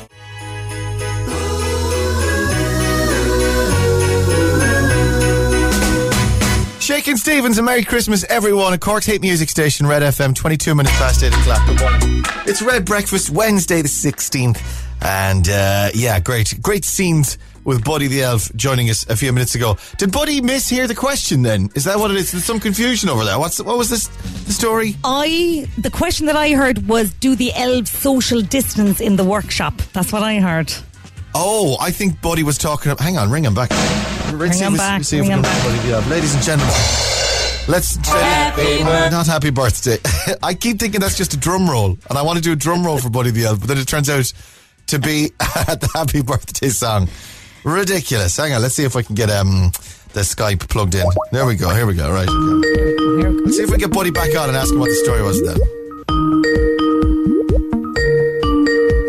Shakin' Stevens and Merry Christmas, everyone. At Cork's Hate Music Station, Red F M, twenty-two minutes past eight o'clock. Good morning. It's Red Breakfast, Wednesday the sixteenth. And, uh, yeah, great. Great scenes with Buddy the Elf joining us a few minutes ago. Did Buddy mishear the question then? Is that what it is? There's some confusion over there. What's What was this the story? I The question that I heard was, do the elves social distance in the workshop? That's what I heard. Oh, I think Buddy was talking... Hang on, ring him back. Ring him back. Ladies and gentlemen, let's... Happy uh, not happy birthday. I keep thinking that's just a drum roll, and I want to do a drum roll for Buddy the Elf, but then it turns out to be the happy birthday song. Ridiculous. Hang on, let's see if I can get um the Skype plugged in. There we go, here we go, right. Okay. Let's see if we can get Buddy back on and ask him what the story was then.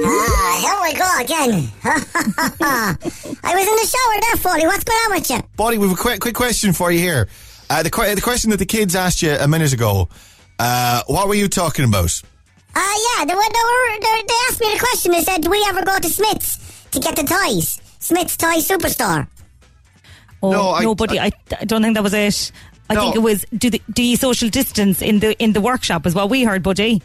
Ah, here we go again. I was in the shower there, Foley. What's going on with you? Buddy, we have a quick, quick question for you here. Uh, the, qu- the question that the kids asked you a minute ago, uh, what were you talking about? Uh, yeah, they, were, they, were, they asked me the question. They said, do we ever go to Smith's to get the toys? Smith's Toy Superstore. Oh, no, I, nobody. I, I don't think that was it. I no. think it was do the do you social distance in the in the workshop is what we heard, Buddy.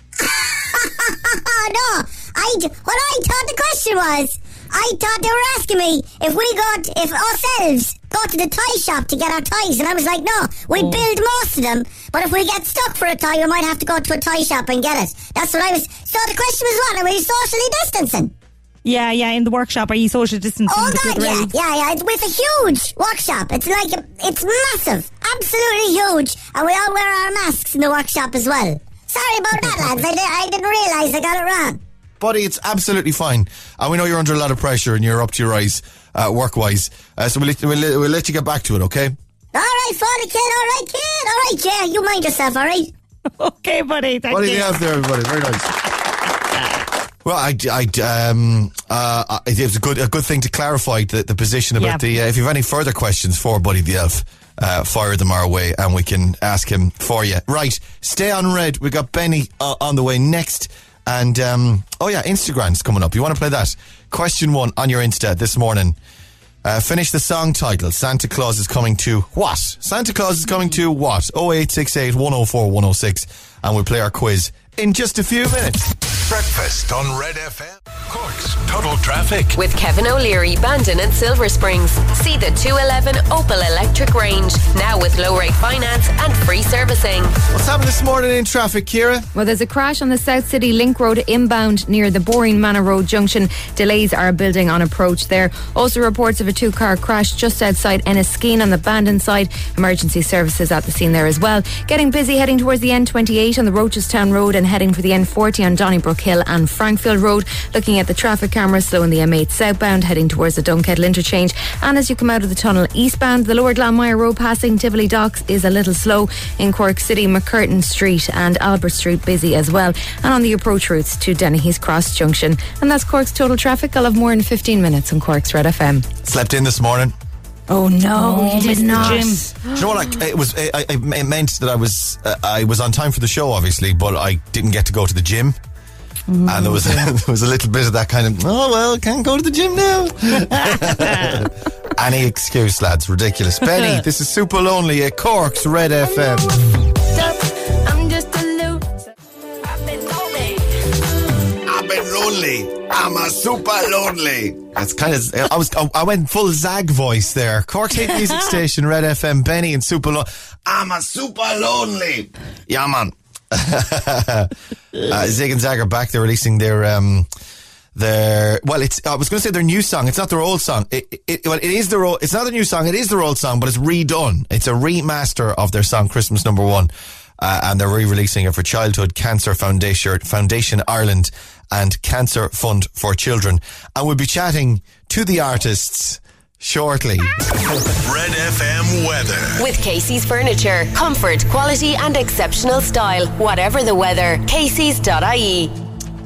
No, I what I thought the question was. I thought they were asking me if we got, if ourselves go to the tie shop to get our ties, and I was like, no, we oh. build most of them, but if we get stuck for a tie, we might have to go to a tie shop and get it. That's what I was. So the question was, what, are we socially distancing? Yeah, yeah, in the workshop, are you social distancing? Oh, God, yeah, yeah, yeah. With a huge workshop. It's like, a, it's massive, absolutely huge, and we all wear our masks in the workshop as well. Sorry about that, lads. I, did, I didn't realise I got it wrong. Buddy, it's absolutely fine. And we know you're under a lot of pressure and you're up to your eyes uh, work-wise. Uh, so we'll, we'll, we'll let you get back to it, okay? All right, father, kid. All right, kid. All right, yeah. You mind yourself, all right? Okay, buddy. Thank buddy you. Buddy the Elf there, everybody. Very nice. Well, I, I, um, uh, it was a good, a good thing to clarify the, the position about yep. the... Uh, if you have any further questions for Buddy the Elf, uh, fire them our way and we can ask him for you. Right, stay on Red. We got Benny uh, on the way next. And, um, oh yeah, Instagram's coming up. You want to play that? Question one on your Insta this morning. Uh, finish the song title. Santa Claus is coming to what? Santa Claus is coming to what? oh eight six eight, one oh four, one oh six. And we'll play our quiz in just a few minutes. Breakfast on Red F M. Cork's Total Traffic. With Kevin O'Leary, Bandon and Silver Springs. See the two eleven Opel Electric range. Now with low rate finance and free servicing. What's happening this morning in traffic, Ciara? Well, there's a crash on the South City Link Road inbound near the Boreen Manor Road junction. Delays are building on approach there. Also reports of a two-car crash just outside Enniskeen on the Bandon side. Emergency services at the scene there as well. Getting busy heading towards the N twenty-eight on the Rochestown Road and heading for the N forty on Donnybrook Hill and Frankfield Road. Looking at the traffic camera, slow in the M eight southbound, heading towards the Dunkettle interchange. And as you come out of the tunnel eastbound, the lower Glanmire Road passing Tivoli Docks is a little slow. In Cork City, McCurtain Street and Albert Street busy as well. And on the approach routes to Dennehy's Cross Junction. And that's Cork's Total Traffic. I'll have more in fifteen minutes on Cork's Red F M. Slept in this morning. Oh no, oh, you did not. Gym. Do you know what? I, it was. I, I, it meant that I was. Uh, I was on time for the show, obviously, but I didn't get to go to the gym. Mm. And there was a, there was a little bit of that kind of. Oh well, can't go to the gym now. Any excuse, lads. Ridiculous. Benny, this is super lonely at Cork's Red F M. I'm just a loser. I've been lonely. I've been lonely. I'm a super lonely. That's kind of. I was. I went full Zag voice there. Cork's Hate Music Station, Red F M. Benny and super. Lo- I'm a super lonely. Yeah, man. uh, Zig and Zag are back. They're releasing their um, their. Well, it's. I was going to say their new song. It's not their old song. It. It. Well, it is their. Old, it's not their new song. It is their old song, but it's redone. It's a remaster of their song Christmas Number One, uh, and they're re-releasing it for Childhood Cancer Foundation Foundation Ireland. And Cancer Fund for Children. And we'll be chatting to the artists shortly. Red F M weather. With Casey's Furniture. Comfort, quality and exceptional style. Whatever the weather. Casey's.ie.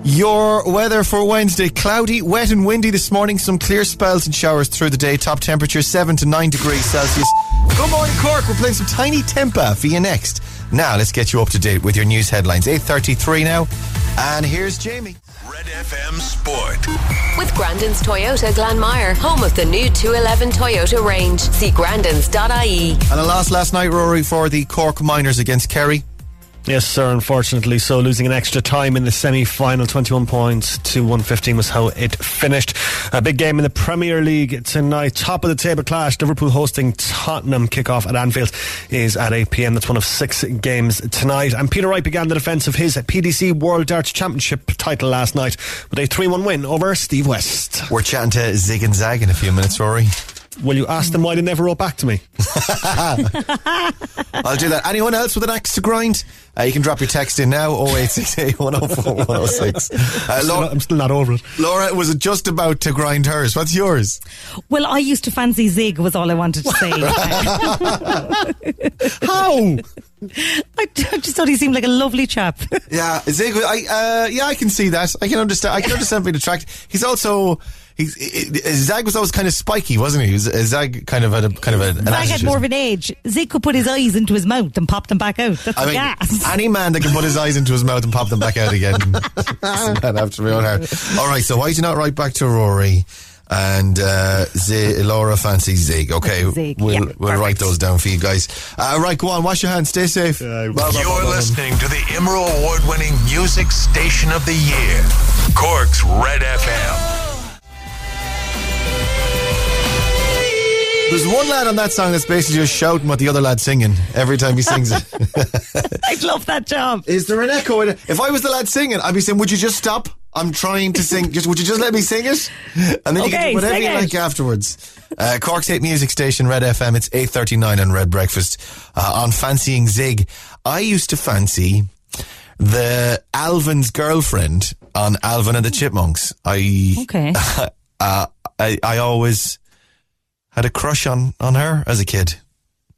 Your weather for Wednesday. Cloudy, wet and windy this morning. Some clear spells and showers through the day. Top temperature seven to nine degrees Celsius. Good morning, Cork. We're playing some Tiny Tempa for you next. Now let's get you up to date with your news headlines. eight thirty-three now. And here's Jamie. Red F M Sport. With Grandin's Toyota Glanmire, home of the new two eleven Toyota range. See grandins.ie. And a loss last night, Rory, for the Cork Miners against Kerry. Yes, sir, unfortunately. So losing an extra time in the semi-final, twenty-one points to one fifteen was how it finished. A big game in the Premier League tonight. Top of the table clash, Liverpool hosting Tottenham. Kick-off at Anfield is at eight p.m. That's one of six games tonight. And Peter Wright began the defence of his P D C World Darts Championship title last night with a three one win over Steve West. We're chatting to Zig and Zag in a few minutes, Rory. Will you ask them why they never wrote back to me? I'll do that. Anyone else with an axe to grind? Uh, you can drop your text in now, oh eight six eight, one oh four, one oh six. Uh, I'm, Laura, still not, I'm still not over it. Laura was just about to grind hers. What's yours? Well, I used to fancy Zig was all I wanted to say. How? I, I just thought he seemed like a lovely chap. Yeah, Zig, I, uh, yeah, I can see that. I can understand. I can understand being attracted. He's also... He's, Zag was always kind of spiky, wasn't he? Zag kind of had a kind of a, an Zag attitude. Had more of an edge. Zig could put his eyes into his mouth and pop them back out. That's I mean, gas. Any man that can put his eyes into his mouth and pop them back out again. After my own heart. All right. So why do you not write back to Rory and uh, Z- Laura fancy Zig? Okay, Zig. we'll, yeah, we'll write those down for you guys. Uh, right, go on. Wash your hands. Stay safe. Yeah, blah, blah, blah, you're blah, listening blah. to the I M R O award-winning Music Station of the Year, Cork's Red F M. There's one lad on that song that's basically just shouting what the other lad's singing every time he sings it. I'd love that job. Is there an echo in it? If I was the lad singing, I'd be saying, would you just stop? I'm trying to sing. Just, would you just let me sing it? And then okay, you can do whatever you like afterwards. Uh, Cork's Hit Music Station, Red F M. It's eight thirty-nine on Red Breakfast. Uh, on Fancying Zig, I used to fancy the Alvin's girlfriend on Alvin and the Chipmunks. I okay. uh, I I always had a crush on, on her as a kid.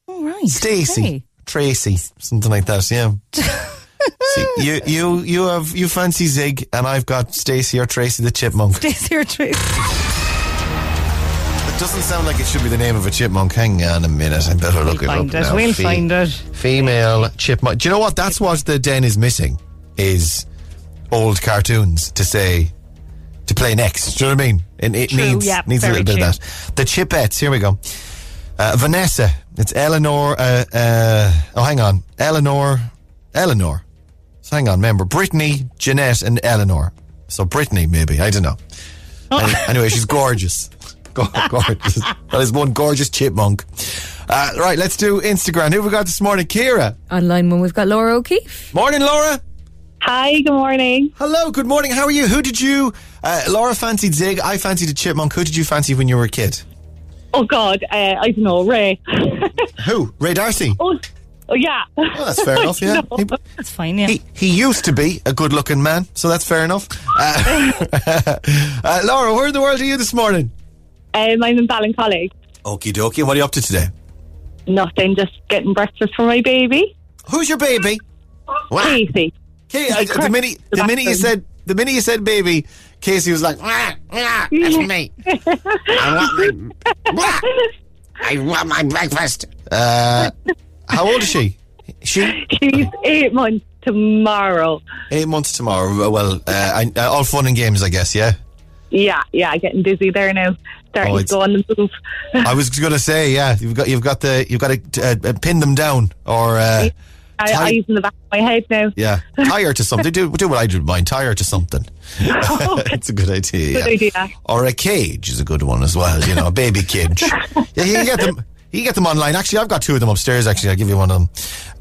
Oh, right. Stacey, okay. Tracy, something like that. Yeah. See, you you you have you fancy Zig, and I've got Stacey or Tracy the Chipmunk. Stacey or Tracy. It doesn't sound like it should be the name of a chipmunk. Hang on a minute, I better we'll look it up. It. Now. We'll Fe- find it. Female chipmunk. Do you know what? That's what the den is missing: is old cartoons to say to play next. Do you know what I mean? It, it true, needs yeah, needs a little bit true. of that. The Chipettes. Here we go. Uh, Vanessa. It's Eleanor. Uh, uh, oh, hang on, Eleanor. Eleanor. So hang on, remember, Brittany, Jeanette and Eleanor. So Brittany, maybe, I don't know. Oh. Anyway, she's gorgeous. Gorgeous. That is one gorgeous chipmunk. Uh, right, let's do Instagram. Who have we got this morning? Kira. Online one, we've got Laura O'Keefe. Morning, Laura. Hi, good morning. Hello, good morning. How are you? Who did you... Uh, Laura fancied Zig, I fancied a chipmunk. Who did you fancy when you were a kid? Oh, God, uh, I don't know, Ray. Who? Ray Darcy? Oh, Oh, yeah. Well, that's fair enough, yeah. He, that's fine, yeah. He, he used to be a good-looking man, so that's fair enough. Uh, uh, Laura, where in the world are you this morning? Um, I'm in Ballincollig. Okie dokie. What are you up to today? Nothing, just getting breakfast for my baby. Who's your baby? Wow. Casey. Casey. I, the minute, the the minute you said, the minute you said baby, Casey was like, wah, wah, that's me. I want my, wah, I want my breakfast. Uh... How old is she? She She's eight months tomorrow. Eight months tomorrow. Well, uh, I, uh, all fun and games, I guess, yeah? Yeah, yeah, getting busy there now. Starting oh, to go on themselves. I was going to say, yeah, you've got you've got the you've got to uh, pin them down or... Uh, I, tie- I use in the back of my head now. Yeah, tire to something. do, do what I do with mine, tire to something. Oh, it's a good idea, yeah. Good idea. Or a cage is a good one as well, you know, a baby cage. Yeah, you can get them... You can get them online. Actually, I've got two of them upstairs. Actually, I'll give you one of them.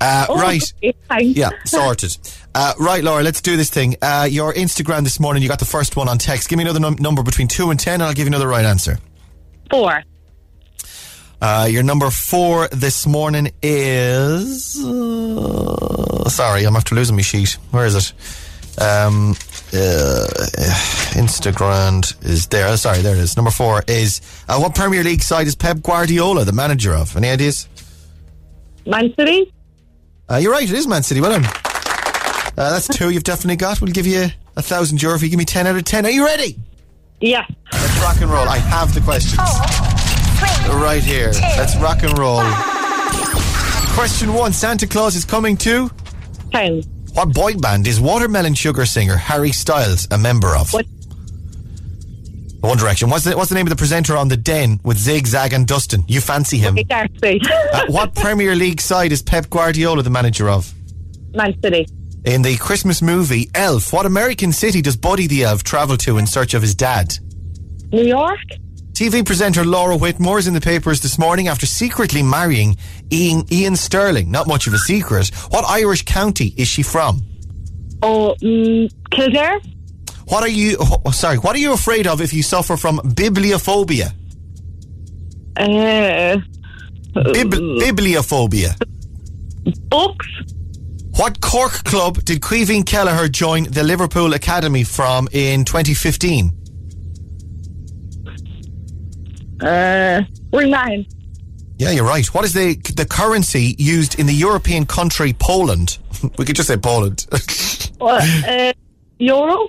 Uh, oh, right. Okay, yeah, sorted. Uh, right, Laura, let's do this thing. Uh, your Instagram this morning, you got the first one on text. Give me another num- number between two and ten, and I'll give you another right answer. Four. Uh, your number four this morning is... Uh, sorry, I'm after losing my sheet. Where is it? Um, uh, Instagram is there. Sorry, there it is. Number four is uh, what Premier League side is Pep Guardiola the manager of? Any ideas? Man City. Uh, you're right. It is Man City. Well done. Uh, that's two. You've definitely got. We'll give you a thousand euro if you give me ten out of ten. Are you ready? Yeah. Let's rock and roll. I have the questions. Four, three, right here. Two, let's rock and roll. Five. Question one: Santa Claus is coming to town. What boy band is Watermelon Sugar singer Harry Styles a member of? What? One Direction. What's the, what's the name of the presenter on The Den with Zig, Zag and Dustin? You fancy him. Exactly. uh, what Premier League side is Pep Guardiola the manager of? Man City. In the Christmas movie Elf, what American city does Buddy the Elf travel to in search of his dad? New York. T V presenter Laura Whitmore is in the papers this morning after secretly marrying Ian, Ian Sterling. Not much of a secret. What Irish county is she from? Oh, um, Kildare. What are you? Oh, sorry. What are you afraid of if you suffer from bibliophobia? Uh, Bib- bibliophobia. Books. What Cork club did Caoimhín Kelleher join the Liverpool Academy from in twenty fifteen? Uh, Ringline. Yeah, you're right. What is the the currency used in the European country Poland? We could just say Poland. What? Uh, Euro?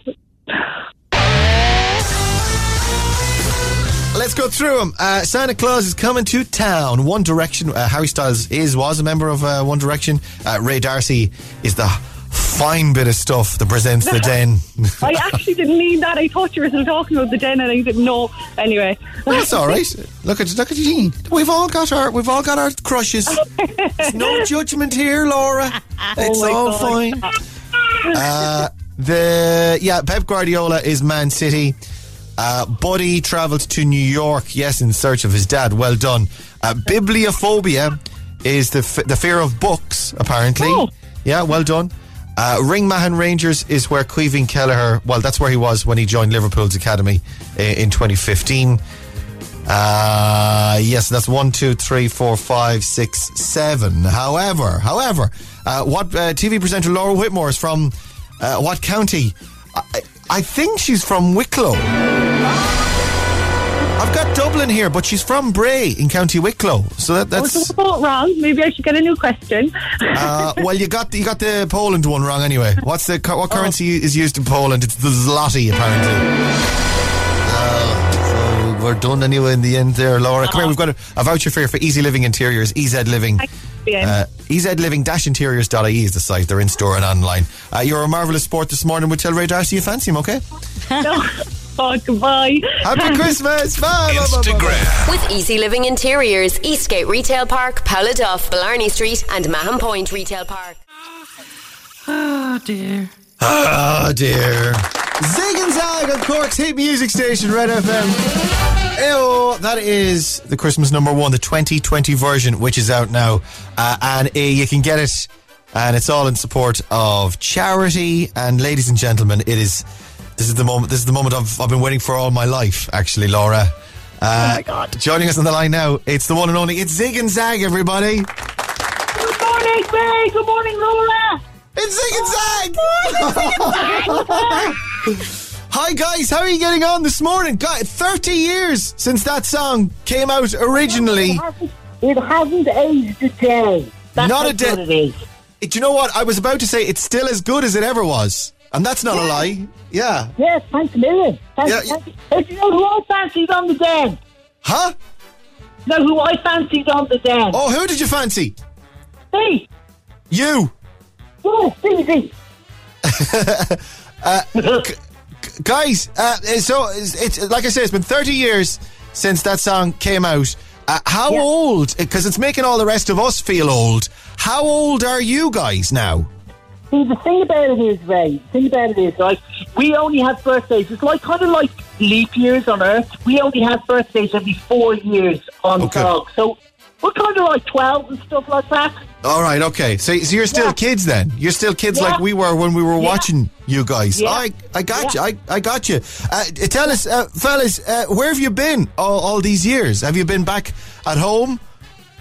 Let's go through them. Uh, Santa Claus is coming to town. One Direction. Uh, Harry Styles is, was a member of uh, One Direction. Uh, Ray Darcy is the... fine bit of stuff that presents The Den. I actually didn't mean that. I thought you were still talking about The Den, and I didn't know. Anyway, that's all right. Look at look at you. We've all got our we've all got our crushes. There's no judgment here, Laura. It's oh all God. fine. Uh, the yeah, Pep Guardiola is Man City. Uh, Buddy travels to New York, yes, in search of his dad. Well done. Uh, bibliophobia is the f- the fear of books, apparently. Oh. Yeah, well done. Uh, Ringmahon Rangers is where Caoimhín Kelleher, well, that's where he was when he joined Liverpool's academy in, in twenty fifteen. Uh, yes, that's one, two, three, four, five, six, seven. However, however, uh, what uh, T V presenter Laura Whitmore is from uh, what county? I, I think she's from Wicklow. I've got Dublin here, but she's from Bray in County Wicklow. So that, that's. I was about wrong. Maybe I should get a new question. uh, well, you got the, you got the Poland one wrong anyway. What's the what currency oh. is used in Poland? It's the zloty, apparently. Uh, We're done anyway in the end there, Laura. Uh-huh. Come here, we've got a, a voucher for you for Easy Living Interiors, E Z Living. Uh, E Z living dash interiors dot I E is the site. They're in store and online. Uh, you're a marvellous sport this morning. We'll tell Ray Darcy you fancy him, okay? Oh, goodbye. Happy Christmas. Bye. Instagram. With Easy Living Interiors, Eastgate Retail Park, Paula Duff, Blarney Street and Mahon Point Retail Park. Oh, dear. Oh, dear. Zig and Zag on Cork's hit music station, Red F M. Ew, that is the Christmas number one, the twenty twenty version, which is out now. Uh, and uh, you can get it. And it's all in support of charity. And ladies and gentlemen, it is. This is the moment. This is the moment I've, I've been waiting for all my life, actually, Laura. Uh, oh, my God. Joining us on the line now, it's the one and only. It's Zig and Zag, everybody. Good morning, Ray. Good morning, Laura. It's Zig and Zag! Hi guys, how are you getting on this morning? God, thirty years since that song came out originally. It hasn't, it hasn't aged a day. That's not a day. Do you know what? I was about to say it's still as good as it ever was. And that's not yeah. a lie. Yeah. Yes, thanks a million. Thanks, yeah, thanks. Yeah. Do you know who I fancied on the den? Huh? No, who I fancied on the den. Oh, who did you fancy? Me. You. Oh, easy. uh, g- guys, uh, so it's, it's like I say, it's been thirty years since that song came out. Uh, how yeah. old? Because it's making all the rest of us feel old. How old are you guys now? See, the thing about it is, Ray. The thing about it is, like, we only have birthdays. It's like kind of like leap years on Earth. We only have birthdays every four years on okay. Dog. So we're kind of like twelve and stuff like that. All right, okay. So, so you're still yeah. kids then? You're still kids yeah. like we were when we were yeah. watching you guys. Yeah. I, I got yeah. you. I, I got you. Uh, tell us, uh, fellas, uh, where have you been all, all these years? Have you been back at home,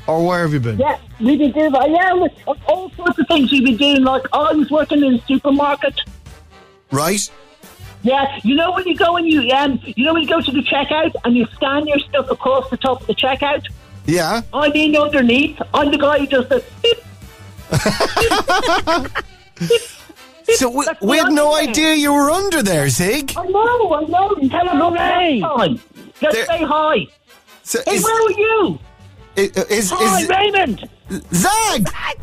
or where have you been? Yeah, we've been doing yeah, all sorts of things. We've been doing like oh, I was working in a supermarket. Right. Yeah, you know when you go and you um, you know when you go to the checkout and you scan your stuff across the top of the checkout. Yeah. I mean, underneath, I'm the guy who does the beep, beep, beep, beep. So we, we had no there. idea you were under there, Zig. I know, I know. You tell them hey. time. Let's there, say hi. So hey, is, where are you? Is, is, hi, is, Raymond. Zag. Zag.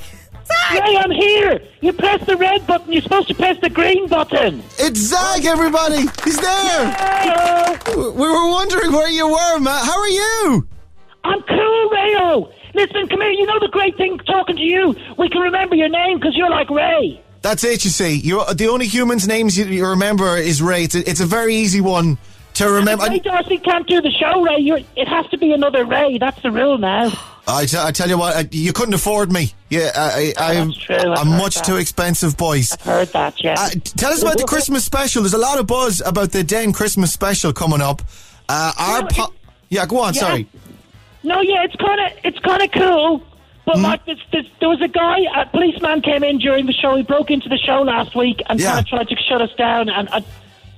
Zag. Ray, I'm here. You press the red button. You're supposed to press the green button. It's Zag, everybody. He's there. Yay. We were wondering where you were, Matt. How are you? I'm cool, Rayo. Listen, come here. You know the great thing talking to you. We can remember your name because you're like Ray. That's it, you see. You're, the only human's names you, you remember is Ray. It's a, it's a very easy one to remember. Ray Darcy can't do the show, Ray. You're, it has to be another Ray. That's the rule now. I, t- I tell you what, I, you couldn't afford me. Yeah, I, I, I'm, I'm much that. too expensive, boys. I've heard that, yeah. Uh, tell us about the Christmas special. There's a lot of buzz about the Den Christmas special coming up. Uh, our no, po- yeah, go on, yeah. sorry. No, yeah, it's kind of it's kind of cool, but mm. like, this, this, there was a guy, a policeman came in during the show. He broke into the show last week and yeah. kind of tried to shut us down. And I,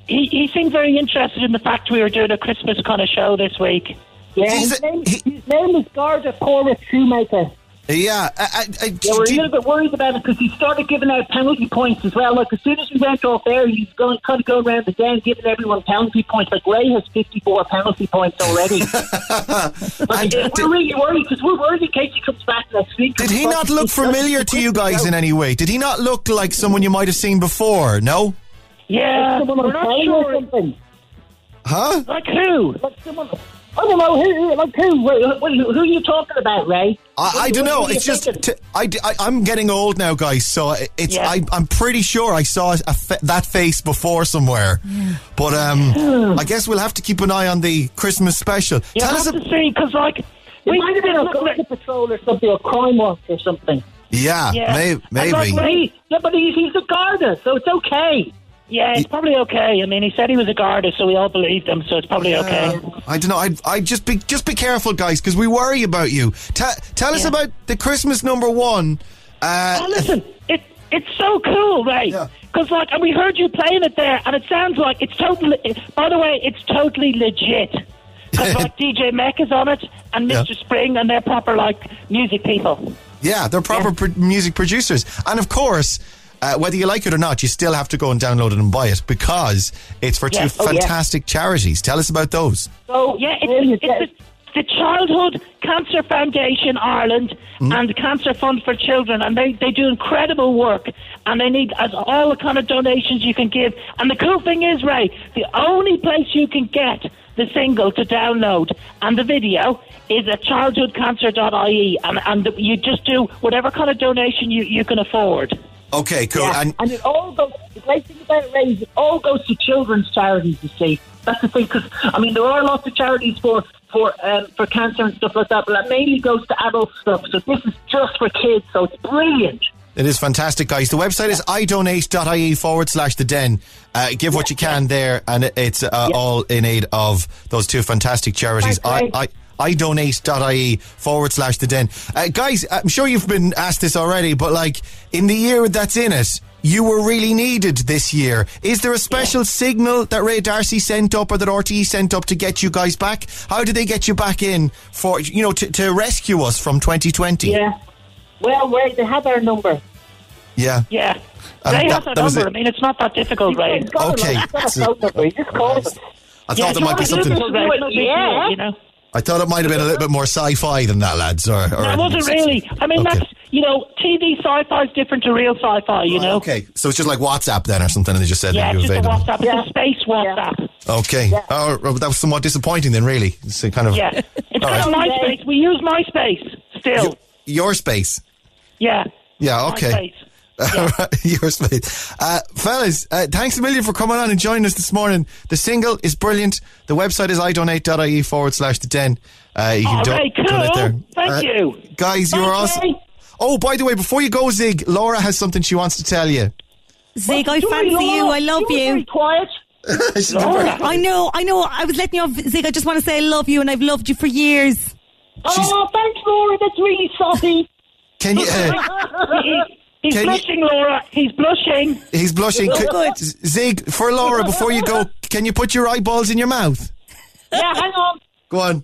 he he seemed very interested in the fact we were doing a Christmas kind of show this week. Yeah, his, a, name, he, his name is Garda Corus Shoemaker. Yeah, I, I, I yeah, we're did, a little bit worried about it because he started giving out penalty points as well. Like as soon as we went off air, he's going kind of going around the den giving everyone penalty points. Like Ray has fifty-four penalty points already. Like, did, we're really worried because we're worried in case he comes back next week. Did he not look familiar to you guys in any way? Did he not look like someone you might have seen before? No. Yeah, yeah someone we're not sure. Or something. Huh? Like who? Like someone. I don't know, who, like who, who, who are you talking about, Ray? I, I don't know, it's just, t- I, I, I'm getting old now, guys, so it's, yeah. I, I'm pretty sure I saw a fa- that face before somewhere, yeah. but um, I guess we'll have to keep an eye on the Christmas special. You'll Tell have us a- to see, because like, it we might have been a Garda Patrol or something, or Crime Watch or something. Yeah, yeah. May- maybe. Like, Ray, yeah, but he's, he's a Garda, so it's okay. Yeah, it's probably okay. I mean, he said he was a Garda, so we all believed him, so it's probably yeah. okay. I don't know. I I just be just be careful, guys, because we worry about you. Ta- tell yeah. us about the Christmas number one. Uh, oh, listen, it it's so cool, right? Because yeah. like, and we heard you playing it there, and it sounds like it's totally. It, by the way, it's totally legit. Because like D J Mech is on it, and Mister Yeah. Spring, and they're proper like music people. Yeah, they're proper yeah. pro- music producers, and of course. Uh, whether you like it or not, you still have to go and download it and buy it because it's for yes. two oh, fantastic yeah. charities. Tell us about those. So, yeah, it's, it's the, the Childhood Cancer Foundation Ireland mm. and the Cancer Fund for Children, and they, they do incredible work, and they need as all the kind of donations you can give. And the cool thing is, Ray, the only place you can get the single to download and the video is at childhood cancer dot I E, and, and the, you just do whatever kind of donation you, you can afford. Okay, cool. Yeah. And, and it all goes, the great thing about it, Ray, is it all goes to children's charities, you see. That's the thing, because, I mean, there are lots of charities for for um, for cancer and stuff like that, but that mainly goes to adult stuff, so this is just for kids, so it's brilliant. It is fantastic, guys. The website is idonate.ie forward slash the den. Uh, give what you can there, and it's uh, yeah. all in aid of those two fantastic charities. Thanks, I. I idonate.ie forward slash the den. Uh, guys, I'm sure you've been asked this already, but like in the year that's in it, you were really needed this year. Is there a special yeah. signal that Ray Darcy sent up or that R T E sent up to get you guys back? How do they get you back in for, you know, to, to rescue us from twenty twenty? Yeah. Well, Ray, they have our number. Yeah. Yeah. Um, they that, have our number. It. I mean, it's not that difficult, Ray. It's okay. It's got a phone number. You just call them. I yeah, thought there might be something. Yeah, you know. I thought it might have been a little bit more sci-fi than that, lads. Or, or no, it wasn't really. I mean, okay. that's, you know, T V sci-fi is different to real sci-fi, you right, know. Okay, so it's just like WhatsApp then or something, and they just said yeah, that you evaded. Yeah, just a WhatsApp. Them. It's a space WhatsApp. Yeah. Okay. Yeah. Oh, that was somewhat disappointing then, really. It's kind of... Yeah. It's kind of MySpace. We use MySpace still. Your, your space? Yeah. Yeah, okay. MySpace. Yeah. Your space. Uh, fellas, uh, thanks a million for coming on and joining us this morning. The single is brilliant. The website is idonate.ie forward slash the den. Uh, you can do right, cool. it there. Thank uh, you. Guys, Bye, you're awesome. Ray. Oh, by the way, before you go, Zig, Laura has something she wants to tell you. Zig, well, I fancy you. you. I love you. Very quiet. Laura. I know, I know. I was letting you off, Zig. I just want to say I love you and I've loved you for years. She's... Oh, thanks, Laura. That's really soppy. Can you... Uh, He's can blushing, you, Laura. He's blushing. He's blushing. Good. Zig, for Laura, before you go, can you put your eyeballs in your mouth? Yeah, hang on. Go on.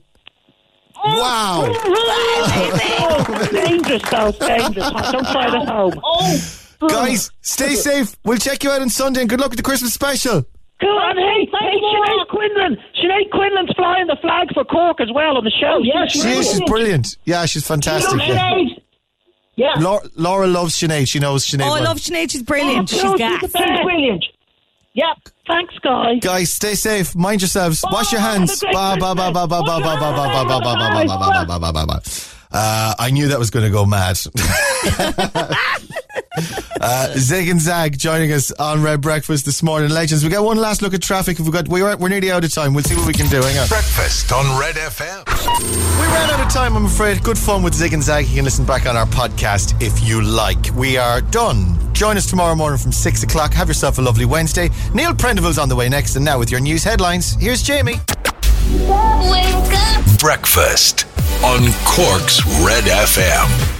Oh, wow. Oh, amazing. Oh, dangerous, though. Dangerous. Don't try it at home. Oh. Guys, stay safe. We'll check you out on Sunday, and good luck with the Christmas special. Go on, hey, hey, Sinead Quinlan. Sinead Quinlan's flying the flag for Cork as well on the show. Oh, yeah, she is. She's brilliant. Yeah, she's fantastic. Yeah. Laura, Laura loves Sinead. She knows Sinead. Oh, well. I love Sinead. She's brilliant. Oh, she's, gas. she's brilliant. Yep. Thanks, guys. Guys, stay safe. Mind yourselves. Bye. Wash your hands. Ba ba ba ba ba ba ba ba ba ba ba ba ba ba ba ba. Uh, I knew that was going to go mad. uh, Zig and Zag joining us on Red Breakfast this morning. Legends. We got one last look at traffic. If we got, we're we're nearly out of time. We'll see what we can do. Hang on. Breakfast on Red F M. We ran out of time, I'm afraid. Good fun with Zig and Zag. You can listen back on our podcast if you like. We are done. Join us tomorrow morning from six o'clock. Have yourself a lovely Wednesday. Neil Prendeville's on the way next, and now with your news headlines, here's Jamie. Wake up. Breakfast on Cork's Red F M.